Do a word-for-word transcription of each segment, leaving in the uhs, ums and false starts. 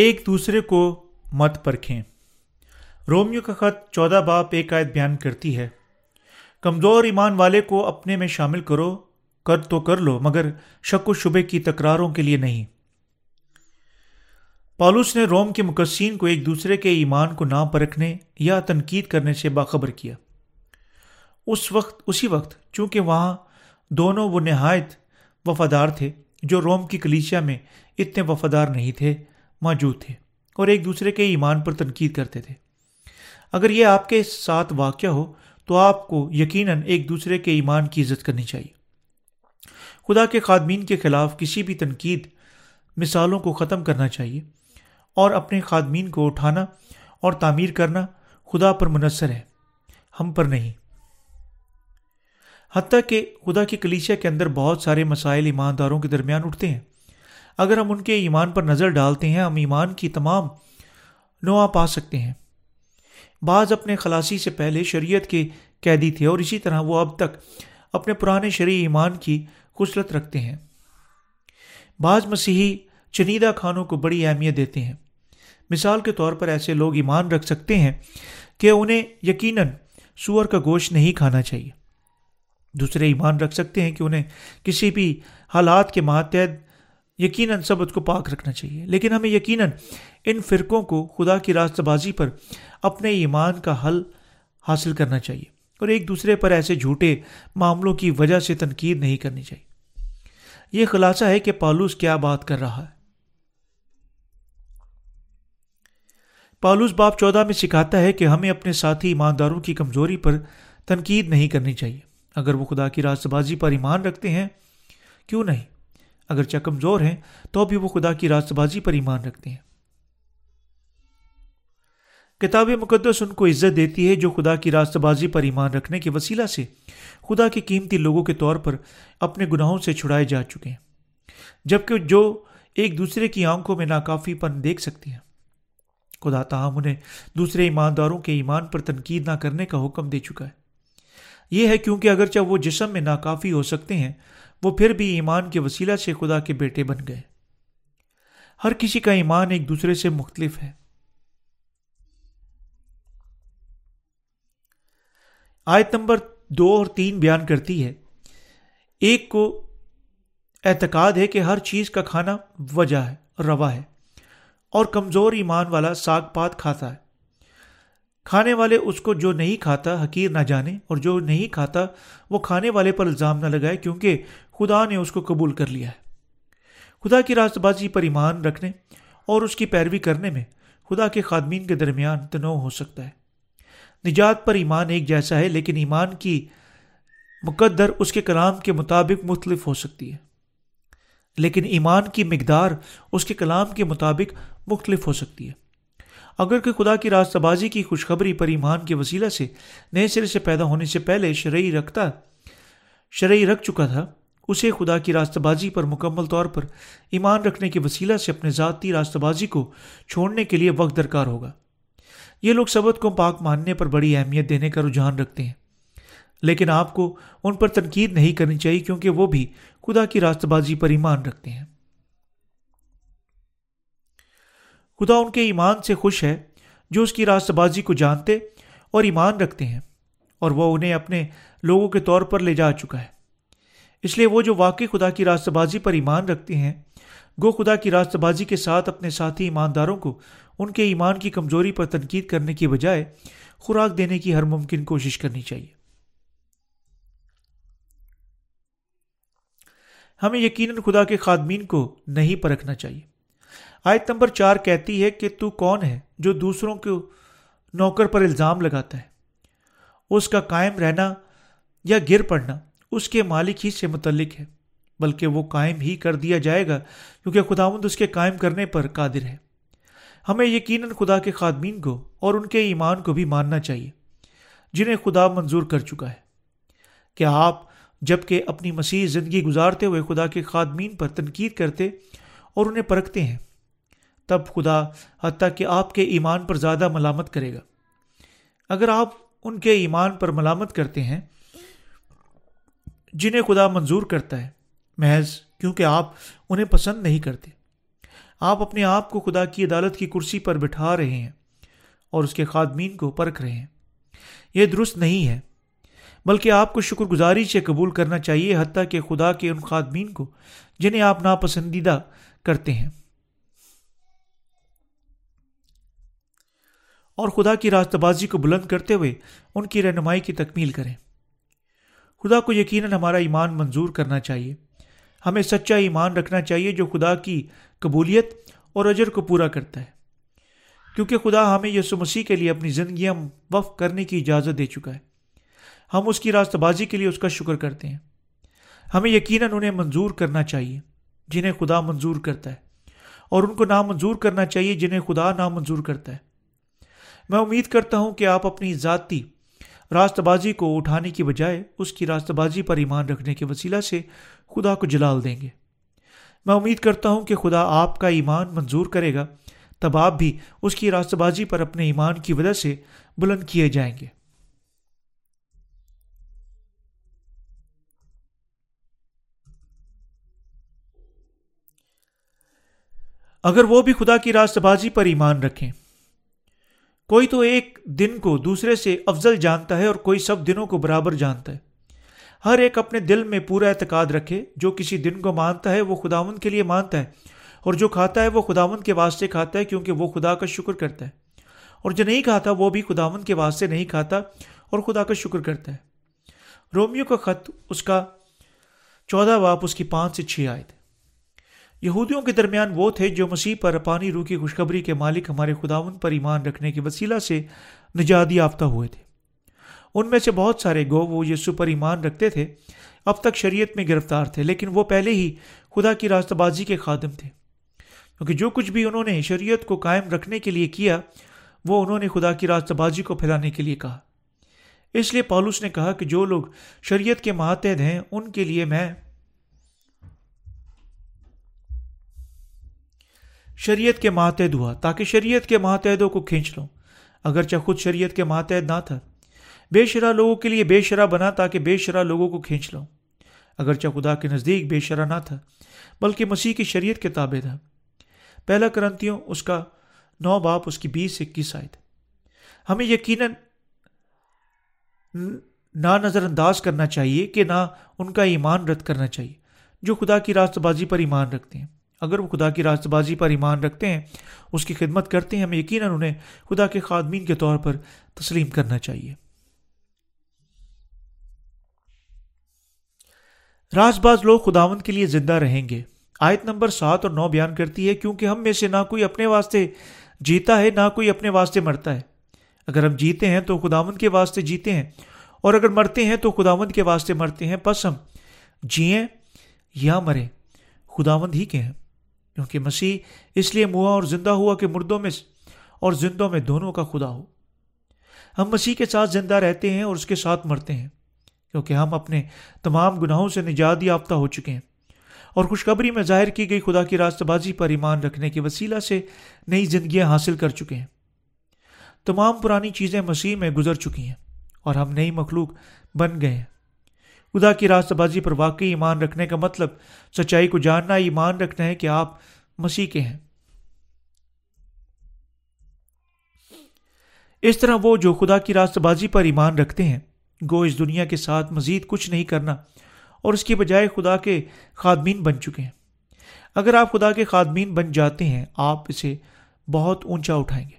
ایک دوسرے کو مت پرکھیں۔ رومیو کا خط چودہ باب ایک آیت بیان کرتی ہے، کمزور ایمان والے کو اپنے میں شامل کرو، کر تو کر لو مگر شک و شبے کی تکراروں کے لیے نہیں۔ پالوس نے روم کے مقدسین کو ایک دوسرے کے ایمان کو نہ پرکھنے یا تنقید کرنے سے باخبر کیا، اس وقت اسی وقت چونکہ وہاں دونوں وہ نہایت وفادار تھے جو روم کی کلیسیا میں اتنے وفادار نہیں تھے، موجود تھے اور ایک دوسرے کے ایمان پر تنقید کرتے تھے۔ اگر یہ آپ کے ساتھ واقعہ ہو تو آپ کو یقیناً ایک دوسرے کے ایمان کی عزت کرنی چاہیے۔ خدا کے خادمین کے خلاف کسی بھی تنقید مثالوں کو ختم کرنا چاہیے، اور اپنے خادمین کو اٹھانا اور تعمیر کرنا خدا پر منحصر ہے، ہم پر نہیں۔ حتیٰ کہ خدا کی کلیسیا کے اندر بہت سارے مسائل ایمانداروں کے درمیان اٹھتے ہیں۔ اگر ہم ان کے ایمان پر نظر ڈالتے ہیں، ہم ایمان کی تمام نوعاں پا سکتے ہیں۔ بعض اپنے خلاصی سے پہلے شریعت کے قیدی تھے، اور اسی طرح وہ اب تک اپنے پرانے شرعی ایمان کی خصلت رکھتے ہیں۔ بعض مسیحی چنیدہ کھانوں کو بڑی اہمیت دیتے ہیں۔ مثال کے طور پر ایسے لوگ ایمان رکھ سکتے ہیں کہ انہیں یقیناً سور کا گوشت نہیں کھانا چاہیے۔ دوسرے ایمان رکھ سکتے ہیں کہ انہیں کسی بھی حالات کے ماتحت یقیناً سبت کو پاک رکھنا چاہیے، لیکن ہمیں یقیناً ان فرقوں کو خدا کی راستہ بازی پر اپنے ایمان کا حل حاصل کرنا چاہیے، اور ایک دوسرے پر ایسے جھوٹے معاملوں کی وجہ سے تنقید نہیں کرنی چاہیے۔ یہ خلاصہ ہے کہ پالوس کیا بات کر رہا ہے۔ پالوس باب چودہ میں سکھاتا ہے کہ ہمیں اپنے ساتھی ایمانداروں کی کمزوری پر تنقید نہیں کرنی چاہیے۔ اگر وہ خدا کی راستہ بازی پر ایمان رکھتے ہیں، کیوں نہیں، اگرچہ کمزور ہیں تو بھی وہ خدا کی راستہ بازی پر ایمان رکھتے ہیں۔ کتاب مقدس ان کو عزت دیتی ہے جو خدا کی راستہ بازی پر ایمان رکھنے کے وسیلہ سے خدا کے قیمتی لوگوں کے طور پر اپنے گناہوں سے چھڑائے جا چکے ہیں، جبکہ جو ایک دوسرے کی آنکھوں میں ناکافی پن دیکھ سکتے ہیں، خدا تاہم انہیں دوسرے ایمانداروں کے ایمان پر تنقید نہ کرنے کا حکم دے چکا ہے۔ یہ ہے کیونکہ اگرچہ وہ جسم میں ناکافی ہو سکتے ہیں، وہ پھر بھی ایمان کے وسیلہ سے خدا کے بیٹے بن گئے۔ ہر کسی کا ایمان ایک دوسرے سے مختلف ہے۔ آیت نمبر دو اور تین بیان کرتی ہے، ایک کو اعتقاد ہے کہ ہر چیز کا کھانا وجہ ہے، روا ہے، اور کمزور ایمان والا ساگ پات کھاتا ہے۔ کھانے والے اس کو جو نہیں کھاتا حقیر نہ جانے، اور جو نہیں کھاتا وہ کھانے والے پر الزام نہ لگائے، کیونکہ خدا نے اس کو قبول کر لیا ہے۔ خدا کی راستہ بازی پر ایمان رکھنے اور اس کی پیروی کرنے میں خدا کے خادمین کے درمیان تنوع ہو سکتا ہے۔ نجات پر ایمان ایک جیسا ہے، لیکن ایمان کی مقدر اس کے کلام کے مطابق مختلف ہو سکتی ہے لیکن ایمان کی مقدار اس کے کلام کے مطابق مختلف ہو سکتی ہے۔ اگر کہ خدا کی راستہ بازی کی خوشخبری پر ایمان کے وسیلہ سے نئے سرے سے پیدا ہونے سے پہلے شرعی رکھتا شرعی رکھ چکا تھا، اسے خدا کی راستہ بازی پر مکمل طور پر ایمان رکھنے کے وسیلہ سے اپنے ذاتی راستہ بازی کو چھوڑنے کے لیے وقت درکار ہوگا۔ یہ لوگ سبت کو پاک ماننے پر بڑی اہمیت دینے کا رجحان رکھتے ہیں، لیکن آپ کو ان پر تنقید نہیں کرنی چاہیے کیونکہ وہ بھی خدا کی راستہ بازی پر ایمان رکھتے ہیں۔ خدا ان کے ایمان سے خوش ہے جو اس کی راستہ بازی کو جانتے اور ایمان رکھتے ہیں، اور وہ انہیں اپنے لوگوں کے طور پر لے جا چکا ہے۔ اس لیے وہ جو واقعی خدا کی راستہ بازی پر ایمان رکھتے ہیں، گو خدا کی راستہ بازی کے ساتھ اپنے ساتھی ایمانداروں کو ان کے ایمان کی کمزوری پر تنقید کرنے کی بجائے خوراک دینے کی ہر ممکن کوشش کرنی چاہیے۔ ہمیں یقیناً خدا کے خادمین کو نہیں پرکھنا چاہیے۔ آیت نمبر چار کہتی ہے کہ تو کون ہے جو دوسروں کو نوکر پر الزام لگاتا ہے؟ اس کا قائم رہنا یا گر پڑنا اس کے مالک ہی سے متعلق ہے، بلکہ وہ قائم ہی کر دیا جائے گا کیونکہ خداوند اس کے قائم کرنے پر قادر ہے۔ ہمیں یقیناً خدا کے خادمین کو اور ان کے ایمان کو بھی ماننا چاہیے جنہیں خدا منظور کر چکا ہے۔ کیا آپ جبکہ اپنی مسیحی زندگی گزارتے ہوئے خدا کے خادمین پر تنقید کرتے اور انہیں پرکھتے ہیں، تب خدا حتیٰ کہ آپ کے ایمان پر زیادہ ملامت کرے گا۔ اگر آپ ان کے ایمان پر ملامت کرتے ہیں جنہیں خدا منظور کرتا ہے، محض کیونکہ آپ انہیں پسند نہیں کرتے، آپ اپنے آپ کو خدا کی عدالت کی کرسی پر بٹھا رہے ہیں اور اس کے خادمین کو پرکھ رہے ہیں. یہ درست نہیں ہے، بلکہ آپ کو شکر گزاری سے قبول کرنا چاہیے، حتیٰ کہ خدا کے ان خادمین کو جنہیں آپ ناپسندیدہ کرتے ہیں، اور خدا کی راستہ بازی کو بلند کرتے ہوئے ان کی رہنمائی کی تکمیل کریں. خدا کو یقیناً ہمارا ایمان منظور کرنا چاہیے. ہمیں سچا ایمان رکھنا چاہیے جو خدا کی قبولیت اور اجر کو پورا کرتا ہے، کیونکہ خدا ہمیں یسوع مسیح کے لیے اپنی زندگیاں وقف کرنے کی اجازت دے چکا ہے. ہم اس کی راستہ بازی کے لیے اس کا شکر کرتے ہیں. ہمیں یقیناً انہیں منظور کرنا چاہیے جنہیں خدا منظور کرتا ہے، اور ان کو نامنظور کرنا چاہیے جنہیں خدا نامنظور کرتا ہے. میں امید کرتا ہوں کہ آپ اپنی ذاتی راستہ بازی کو اٹھانے کی بجائے اس کی راستہ بازی پر ایمان رکھنے کے وسیلہ سے خدا کو جلال دیں گے. میں امید کرتا ہوں کہ خدا آپ کا ایمان منظور کرے گا، تب آپ بھی اس کی راستہ بازی پر اپنے ایمان کی وجہ سے بلند کیے جائیں گے. اگر وہ بھی خدا کی راستہ بازی پر ایمان رکھیں. کوئی تو ایک دن کو دوسرے سے افضل جانتا ہے اور کوئی سب دنوں کو برابر جانتا ہے. ہر ایک اپنے دل میں پورا اعتقاد رکھے، جو کسی دن کو مانتا ہے وہ خداوند کے لیے مانتا ہے، اور جو کھاتا ہے وہ خداوند کے واسطے کھاتا ہے، کیونکہ وہ خدا کا شکر کرتا ہے، اور جو نہیں کھاتا وہ بھی خداوند کے واسطے نہیں کھاتا اور خدا کا شکر کرتا ہے. رومیو کا خط اس کا چودہ باپ اس کی پانچ سے چھ آیت. یہودیوں کے درمیان وہ تھے جو مسیح پر اپانی روح کی خوشخبری کے مالک ہمارے خداوند پر ایمان رکھنے کے وسیلہ سے نجات یافتہ ہوئے تھے. ان میں سے بہت سارے گو وہ یسوع پر ایمان رکھتے تھے اب تک شریعت میں گرفتار تھے، لیکن وہ پہلے ہی خدا کی راستہ بازی کے خادم تھے، کیونکہ جو کچھ بھی انہوں نے شریعت کو قائم رکھنے کے لیے کیا وہ انہوں نے خدا کی راستہ بازی کو پھیلانے کے لیے کہا. اس لیے پولس نے کہا کہ جو لوگ شریعت کے ماتحت ہیں ان کے لیے میں شریعت کے ماتحت ہوا، تاکہ شریعت کے ماتحتوں کو کھینچ لوں، اگرچہ خود شریعت کے ماتحت نہ تھا. بے شرح لوگوں کے لیے بے شرح بنا، تاکہ بے شرح لوگوں کو کھینچ لوں، اگرچہ خدا کے نزدیک بے شرح نہ تھا بلکہ مسیح کی شریعت کے تابع تھا. پہلا کرنتیوں اس کا نو باپ اس کی بیس سے اکیس آیت. ہمیں یقیناً نہ نظر انداز کرنا چاہیے کہ نہ ان کا ایمان رد کرنا چاہیے جو خدا کی راستہ بازی پر ایمان رکھتے ہیں. اگر وہ خدا کی راستہ بازی پر ایمان رکھتے ہیں، اس کی خدمت کرتے ہیں، ہمیں یقیناً انہیں خدا کے خادمین کے طور پر تسلیم کرنا چاہیے. راست باز لوگ خداوند کے لیے زندہ رہیں گے. آیت نمبر سات اور نو بیان کرتی ہے، کیونکہ ہم میں سے نہ کوئی اپنے واسطے جیتا ہے نہ کوئی اپنے واسطے مرتا ہے. اگر ہم جیتے ہیں تو خداوند کے واسطے جیتے ہیں، اور اگر مرتے ہیں تو خداوند کے واسطے مرتے ہیں. پس ہم جیئیں یا مریں خداوند ہی کے ہیں، کیونکہ مسیح اس لیے موا اور زندہ ہوا کہ مردوں میں اور زندوں میں دونوں کا خدا ہو. ہم مسیح کے ساتھ زندہ رہتے ہیں اور اس کے ساتھ مرتے ہیں، کیونکہ ہم اپنے تمام گناہوں سے نجات یافتہ ہو چکے ہیں اور خوشخبری میں ظاہر کی گئی خدا کی راستہ بازی پر ایمان رکھنے کے وسیلہ سے نئی زندگیاں حاصل کر چکے ہیں. تمام پرانی چیزیں مسیح میں گزر چکی ہیں اور ہم نئی مخلوق بن گئے ہیں. خدا کی راستہ بازی پر واقعی ایمان رکھنے کا مطلب سچائی کو جاننا، ایمان رکھنا ہے کہ آپ مسیح کے ہیں. اس طرح وہ جو خدا کی راستہ بازی پر ایمان رکھتے ہیں گو اس دنیا کے ساتھ مزید کچھ نہیں کرنا اور اس کی بجائے خدا کے خادمین بن چکے ہیں. اگر آپ خدا کے خادمین بن جاتے ہیں، آپ اسے بہت اونچا اٹھائیں گے،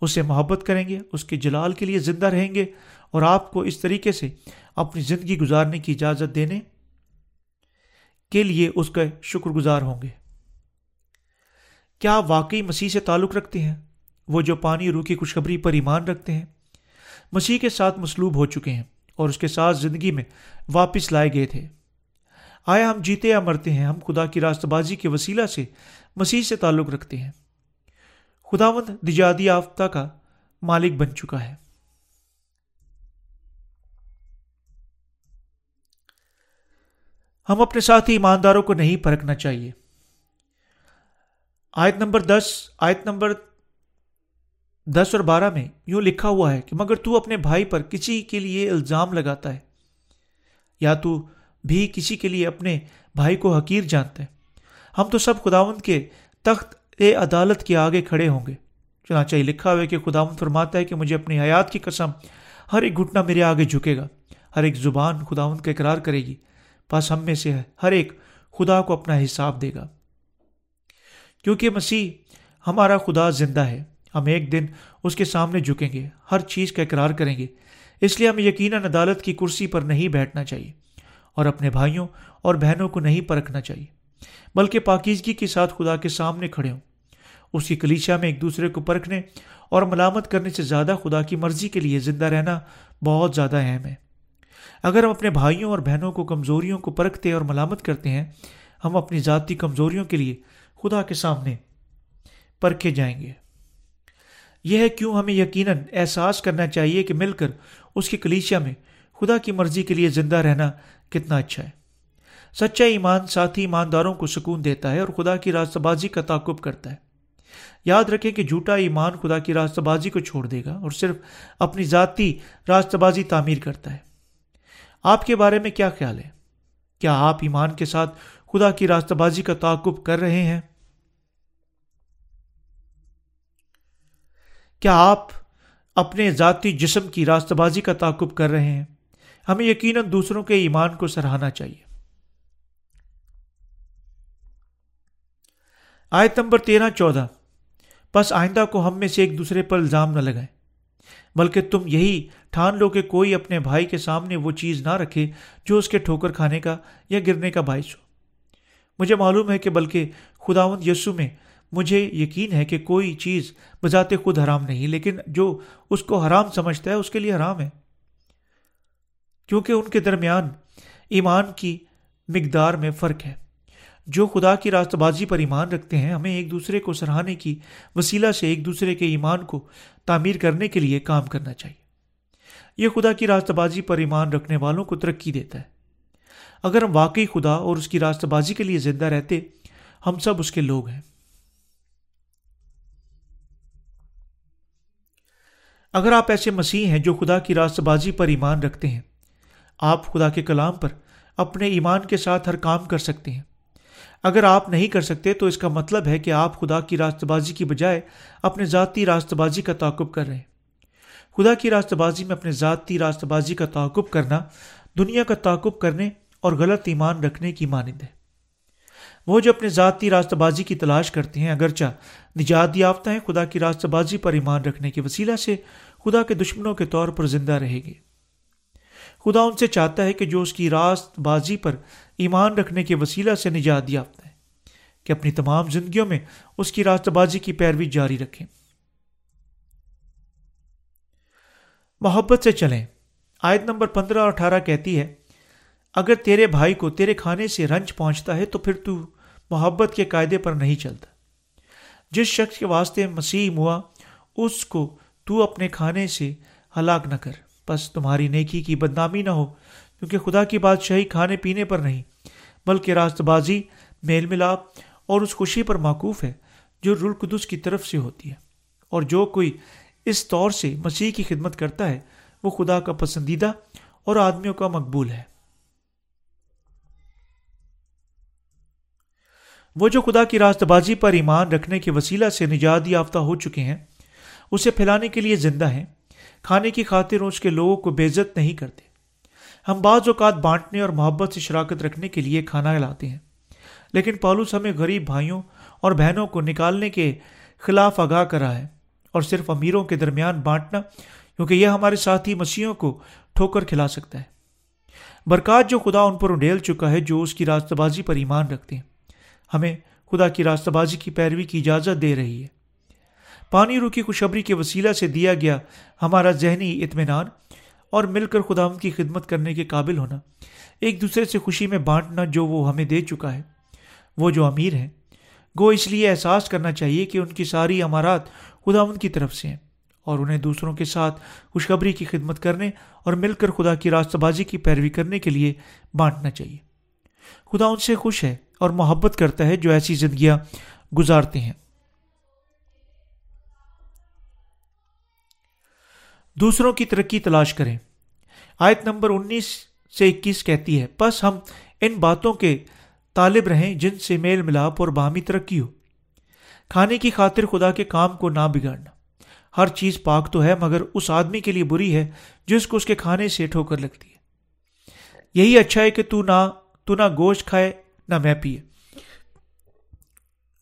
اس سے محبت کریں گے، اس کے جلال کے لیے زندہ رہیں گے، اور آپ کو اس طریقے سے اپنی زندگی گزارنے کی اجازت دینے کے لیے اس کا شکر گزار ہوں گے. کیا آپ واقعی مسیح سے تعلق رکھتے ہیں؟ وہ جو پانی روح کی خوشخبری پر ایمان رکھتے ہیں مسیح کے ساتھ مصلوب ہو چکے ہیں اور اس کے ساتھ زندگی میں واپس لائے گئے تھے. آیا ہم جیتے یا مرتے ہیں؟ ہم خدا کی راستہ بازی کے وسیلہ سے مسیح سے تعلق رکھتے ہیں. خداوند نجات یافتہ کا مالک بن چکا ہے. ہم اپنے ساتھی ایمانداروں کو نہیں پرکھنا چاہیے. آیت نمبر دس آیت نمبر دس اور بارہ میں یوں لکھا ہوا ہے کہ مگر تو اپنے بھائی پر کسی کے لیے الزام لگاتا ہے، یا تو بھی کسی کے لیے اپنے بھائی کو حقیر جانتا ہے. ہم تو سب خداوند کے تخت اے عدالت کے آگے کھڑے ہوں گے۔ چنانچہ لکھا ہوا کہ خداوند فرماتا ہے کہ مجھے اپنی حیات کی قسم، ہر ایک گھٹنا میرے آگے جھکے گا، ہر ایک زبان خداوند کا اقرار کرے گی، پس ہم میں سے ہر ایک خدا کو اپنا حساب دے گا، کیونکہ مسیح ہمارا خدا زندہ ہے۔ ہم ایک دن اس کے سامنے جھکیں گے، ہر چیز کا اقرار کریں گے۔ اس لیے ہمیں یقیناً عدالت کی کرسی پر نہیں بیٹھنا چاہیے اور اپنے بھائیوں اور بہنوں کو نہیں پرکھنا چاہیے، بلکہ پاکیزگی کے ساتھ خدا کے سامنے کھڑے ہوں۔ اس کی کلیسا میں ایک دوسرے کو پرکھنے اور ملامت کرنے سے زیادہ خدا کی مرضی کے لیے زندہ رہنا بہت زیادہ اہم ہے۔ اگر ہم اپنے بھائیوں اور بہنوں کو کمزوریوں کو پرکھتے اور ملامت کرتے ہیں، ہم اپنی ذاتی کمزوریوں کے لیے خدا کے سامنے پرکھے جائیں گے۔ یہ ہے کیوں ہمیں یقیناً احساس کرنا چاہیے کہ مل کر اس کی کلیسیا میں خدا کی مرضی کے لیے زندہ رہنا کتنا اچھا ہے۔ سچا ایمان ساتھی ایمانداروں کو سکون دیتا ہے اور خدا کی راستہ بازی کا تعاقب کرتا ہے۔ یاد رکھیں کہ جھوٹا ایمان خدا کی راستہ بازی کو چھوڑ دے گا اور صرف اپنی ذاتی راستہ بازی تعمیر کرتا ہے۔ آپ کے بارے میں کیا خیال ہے؟ کیا آپ ایمان کے ساتھ خدا کی راستہ بازی کا تعاقب کر رہے ہیں؟ کیا آپ اپنے ذاتی جسم کی راستہ بازی کا تعاقب کر رہے ہیں؟ ہمیں یقیناً دوسروں کے ایمان کو سراہنا چاہیے۔ آیت نمبر تیرہ چودہ، پس آئندہ کو ہم میں سے ایک دوسرے پر الزام نہ لگائیں، بلکہ تم یہی ٹھان لو کہ کوئی اپنے بھائی کے سامنے وہ چیز نہ رکھے جو اس کے ٹھوکر کھانے کا یا گرنے کا باعث ہو۔ مجھے معلوم ہے کہ بلکہ خداوند یسوع میں مجھے یقین ہے کہ کوئی چیز بذات خود حرام نہیں، لیکن جو اس کو حرام سمجھتا ہے اس کے لیے حرام ہے، کیونکہ ان کے درمیان ایمان کی مقدار میں فرق ہے۔ جو خدا کی راستہ بازی پر ایمان رکھتے ہیں، ہمیں ایک دوسرے کو سراہنے کی وسیلہ سے ایک دوسرے کے ایمان کو تعمیر کرنے کے لیے کام کرنا چاہیے۔ یہ خدا کی راستہ بازی پر ایمان رکھنے والوں کو ترقی دیتا ہے۔ اگر ہم واقعی خدا اور اس کی راستہ بازی کے لیے زندہ رہتے، ہم سب اس کے لوگ ہیں۔ اگر آپ ایسے مسیح ہیں جو خدا کی راستہ بازی پر ایمان رکھتے ہیں، آپ خدا کے کلام پر اپنے ایمان کے ساتھ ہر کام کر سکتے ہیں۔ اگر آپ نہیں کر سکتے تو اس کا مطلب ہے کہ آپ خدا کی راستہ بازی کی بجائے اپنے ذاتی راستہ بازی کا تعاقب کر رہے ہیں۔ خدا کی راستہ بازی میں اپنے ذاتی راستہ بازی کا تعاقب کرنا دنیا کا تعاقب کرنے اور غلط ایمان رکھنے کی مانند ہے۔ وہ جو اپنے ذاتی راستہ بازی کی تلاش کرتے ہیں، اگرچہ نجات یافتہ ہیں، خدا کی راستہ بازی پر ایمان رکھنے کے وسیلہ سے خدا کے دشمنوں کے طور پر زندہ رہیں گے۔ خدا ان سے چاہتا ہے کہ جو اس کی راستہ بازی پر ایمان رکھنے کے وسیلہ سے نجات یافتہ ہیں، کہ اپنی تمام زندگیوں میں اس کی راستہ بازی کی پیروی جاری رکھیں۔ محبت سے چلیں۔ آیت نمبر پندرہ اور اٹھارہ کہتی ہے، اگر تیرے بھائی کو تیرے کھانے سے رنج پہنچتا ہے تو پھر تو محبت کے قاعدے پر نہیں چلتا۔ جس شخص کے واسطے مسیح ہوا، اس کو تو اپنے کھانے سے ہلاک نہ کر، بس تمہاری نیکی کی بدنامی نہ ہو، کیونکہ خدا کی بادشاہی کھانے پینے پر نہیں، بلکہ راستہ بازی، میل ملاپ اور اس خوشی پر موقوف ہے جو روح القدس کی طرف سے ہوتی ہے۔ اور جو کوئی اس طور سے مسیح کی خدمت کرتا ہے، وہ خدا کا پسندیدہ اور آدمیوں کا مقبول ہے۔ وہ جو خدا کی راستہ بازی پر ایمان رکھنے کے وسیلہ سے نجات یافتہ ہو چکے ہیں، اسے پھیلانے کے لیے زندہ ہیں۔ کھانے کی خاطر اس کے لوگوں کو بے عزت نہیں کرتے۔ ہم بعض اوقات بانٹنے اور محبت سے شراکت رکھنے کے لیے کھانا لاتے ہیں، لیکن پولس ہمیں غریب بھائیوں اور بہنوں کو نکالنے کے خلاف آگاہ کرا ہے، اور صرف امیروں کے درمیان بانٹنا، کیونکہ یہ ہمارے ساتھی مسیحوں کو ٹھوکر کھلا سکتا ہے۔ برکات جو خدا ان پر انڈیل چکا ہے جو اس کی راستہ بازی پر ایمان رکھتے ہیں، ہمیں خدا کی راستہ بازی کی پیروی کی اجازت دے رہی ہے۔ پانی روح کی خوشخبری کے وسیلہ سے دیا گیا ہمارا ذہنی اطمینان اور مل کر خداوند کی خدمت کرنے کے قابل ہونا، ایک دوسرے سے خوشی میں بانٹنا جو وہ ہمیں دے چکا ہے۔ وہ جو امیر ہیں، گو اس لیے احساس کرنا چاہیے کہ ان کی ساری امارات خداوند کی طرف سے ہیں، اور انہیں دوسروں کے ساتھ خوشخبری کی خدمت کرنے اور مل کر خدا کی راستہ بازی کی پیروی کرنے کے لیے بانٹنا چاہیے۔ خدا ان سے خوش ہے اور محبت کرتا ہے جو ایسی زندگیاں گزارتے ہیں۔ دوسروں کی ترقی تلاش کریں۔ آیت نمبر انیس سے اکیس کہتی ہے، پس ہم ان باتوں کے طالب رہیں جن سے میل ملاپ اور باہمی ترقی ہو۔ کھانے کی خاطر خدا کے کام کو نہ بگاڑنا۔ ہر چیز پاک تو ہے مگر اس آدمی کے لیے بری ہے جس کو اس کے کھانے سے ٹھوکر لگتی ہے۔ یہی اچھا ہے کہ تو نہ تو نہ گوشت کھائے، نہ میں پیے،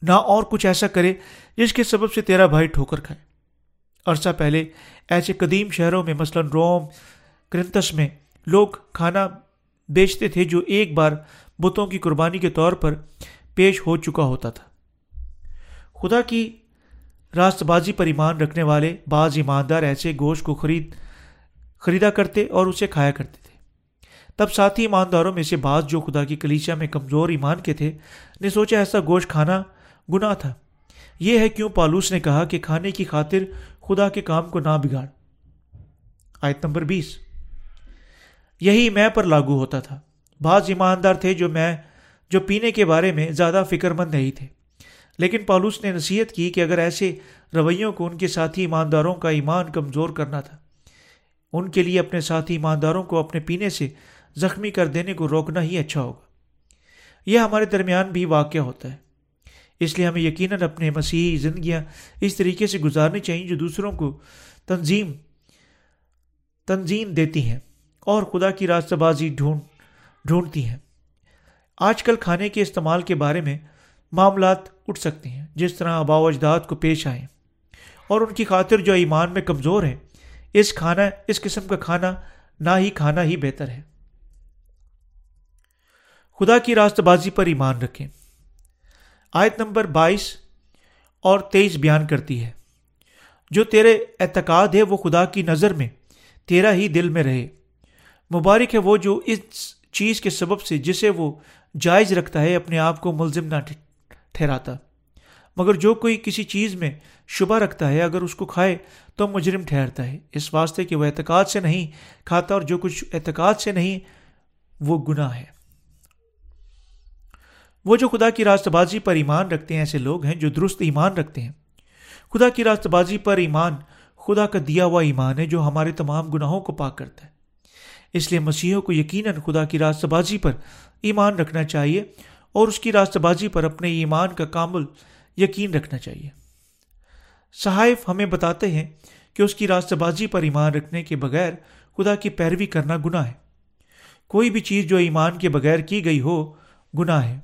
نہ اور کچھ ایسا کرے جس کے سبب سے تیرا بھائی ٹھوکر کھائے۔ عرصہ پہلے ایسے قدیم شہروں میں مثلا روم کرنتس میں لوگ کھانا بیچتے تھے جو ایک بار بتوں کی قربانی کے طور پر پیش ہو چکا ہوتا تھا۔ خدا کی راست بازی پر ایمان رکھنے والے بعض ایماندار ایسے گوشت کو خرید خریدا کرتے اور اسے کھایا کرتے تھے۔ تب ساتھی ایمانداروں میں سے بعض جو خدا کی کلیسیا میں کمزور ایمان کے تھے نے سوچا ایسا گوشت کھانا گناہ تھا۔ یہ ہے کیوں پالوس نے کہا کہ کھانے کی خاطر خدا کے کام کو نہ بگاڑ۔ آیت نمبر بیس۔ یہی میں پر لاگو ہوتا تھا۔ بعض ایماندار تھے جو میں جو پینے کے بارے میں زیادہ فکر مند نہیں تھے، لیکن پالوس نے نصیحت کی کہ اگر ایسے رویوں کو ان کے ساتھی ایمانداروں کا ایمان کمزور کرنا تھا، ان کے لیے اپنے ساتھی ایمانداروں کو اپنے پینے سے زخمی کر دینے کو روکنا ہی اچھا ہوگا۔ یہ ہمارے درمیان بھی واقع ہوتا ہے، اس لیے ہمیں یقیناً اپنے مسیحی زندگیاں اس طریقے سے گزارنی چاہیے جو دوسروں کو تنظیم تنظیم دیتی ہیں اور خدا کی راستہ بازی ڈھونڈ ڈھونڈتی ہیں۔ آج کل کھانے کے استعمال کے بارے میں معاملات اٹھ سکتے ہیں جس طرح آباء و اجداد کو پیش آئیں، اور ان کی خاطر جو ایمان میں کمزور ہیں اس کھانا اس قسم کا کھانا نہ ہی کھانا ہی بہتر ہے۔ خدا کی راستہ بازی پر ایمان رکھیں۔ آیت نمبر بائیس اور تیئیس بیان کرتی ہے، جو تیرے اعتقاد ہے وہ خدا کی نظر میں تیرا ہی دل میں رہے۔ مبارک ہے وہ جو اس چیز کے سبب سے جسے وہ جائز رکھتا ہے اپنے آپ کو ملزم نہ ٹھہراتا، مگر جو کوئی کسی چیز میں شبہ رکھتا ہے اگر اس کو کھائے تو مجرم ٹھہرتا ہے، اس واسطے کہ وہ اعتقاد سے نہیں کھاتا، اور جو کچھ اعتقاد سے نہیں وہ گناہ ہے۔ وہ جو خدا کی راستہ بازی پر ایمان رکھتے ہیں ایسے لوگ ہیں جو درست ایمان رکھتے ہیں۔ خدا کی راستہ بازی پر ایمان خدا کا دیا ہوا ایمان ہے جو ہمارے تمام گناہوں کو پاک کرتا ہے، اس لیے مسیحوں کو یقیناً خدا کی راستہ بازی پر ایمان رکھنا چاہیے اور اس کی راستہ بازی پر اپنے ایمان کا کامل یقین رکھنا چاہیے۔ صحائف ہمیں بتاتے ہیں کہ اس کی راستہ بازی پر ایمان رکھنے کے بغیر خدا کی پیروی کرنا گناہ ہے۔ کوئی بھی چیز جو ایمان کے بغیر کی گئی ہو گناہ ہے۔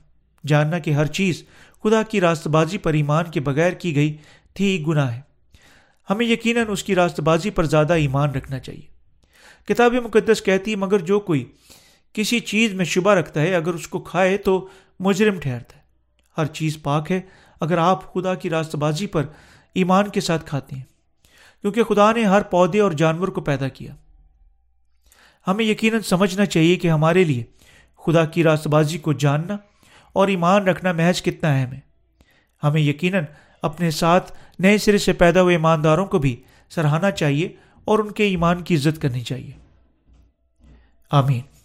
جاننا کہ ہر چیز خدا کی راستہ بازی پر ایمان کے بغیر کی گئی تھی گناہ ہے۔ ہمیں یقیناً اس کی راستہ بازی پر زیادہ ایمان رکھنا چاہیے۔ کتاب مقدس کہتی ہے، مگر جو کوئی کسی چیز میں شبہ رکھتا ہے اگر اس کو کھائے تو مجرم ٹھہرتا ہے۔ ہر چیز پاک ہے اگر آپ خدا کی راستہ بازی پر ایمان کے ساتھ کھاتے ہیں، کیونکہ خدا نے ہر پودے اور جانور کو پیدا کیا۔ ہمیں یقیناً سمجھنا چاہیے کہ ہمارے لیے خدا کی راستہ بازی کو جاننا اور ایمان رکھنا محض کتنا اہم ہے۔ ہمیں یقیناً اپنے ساتھ نئے سرے سے پیدا ہوئے ایمانداروں کو بھی سراہنا چاہیے اور ان کے ایمان کی عزت کرنی چاہیے۔ آمین۔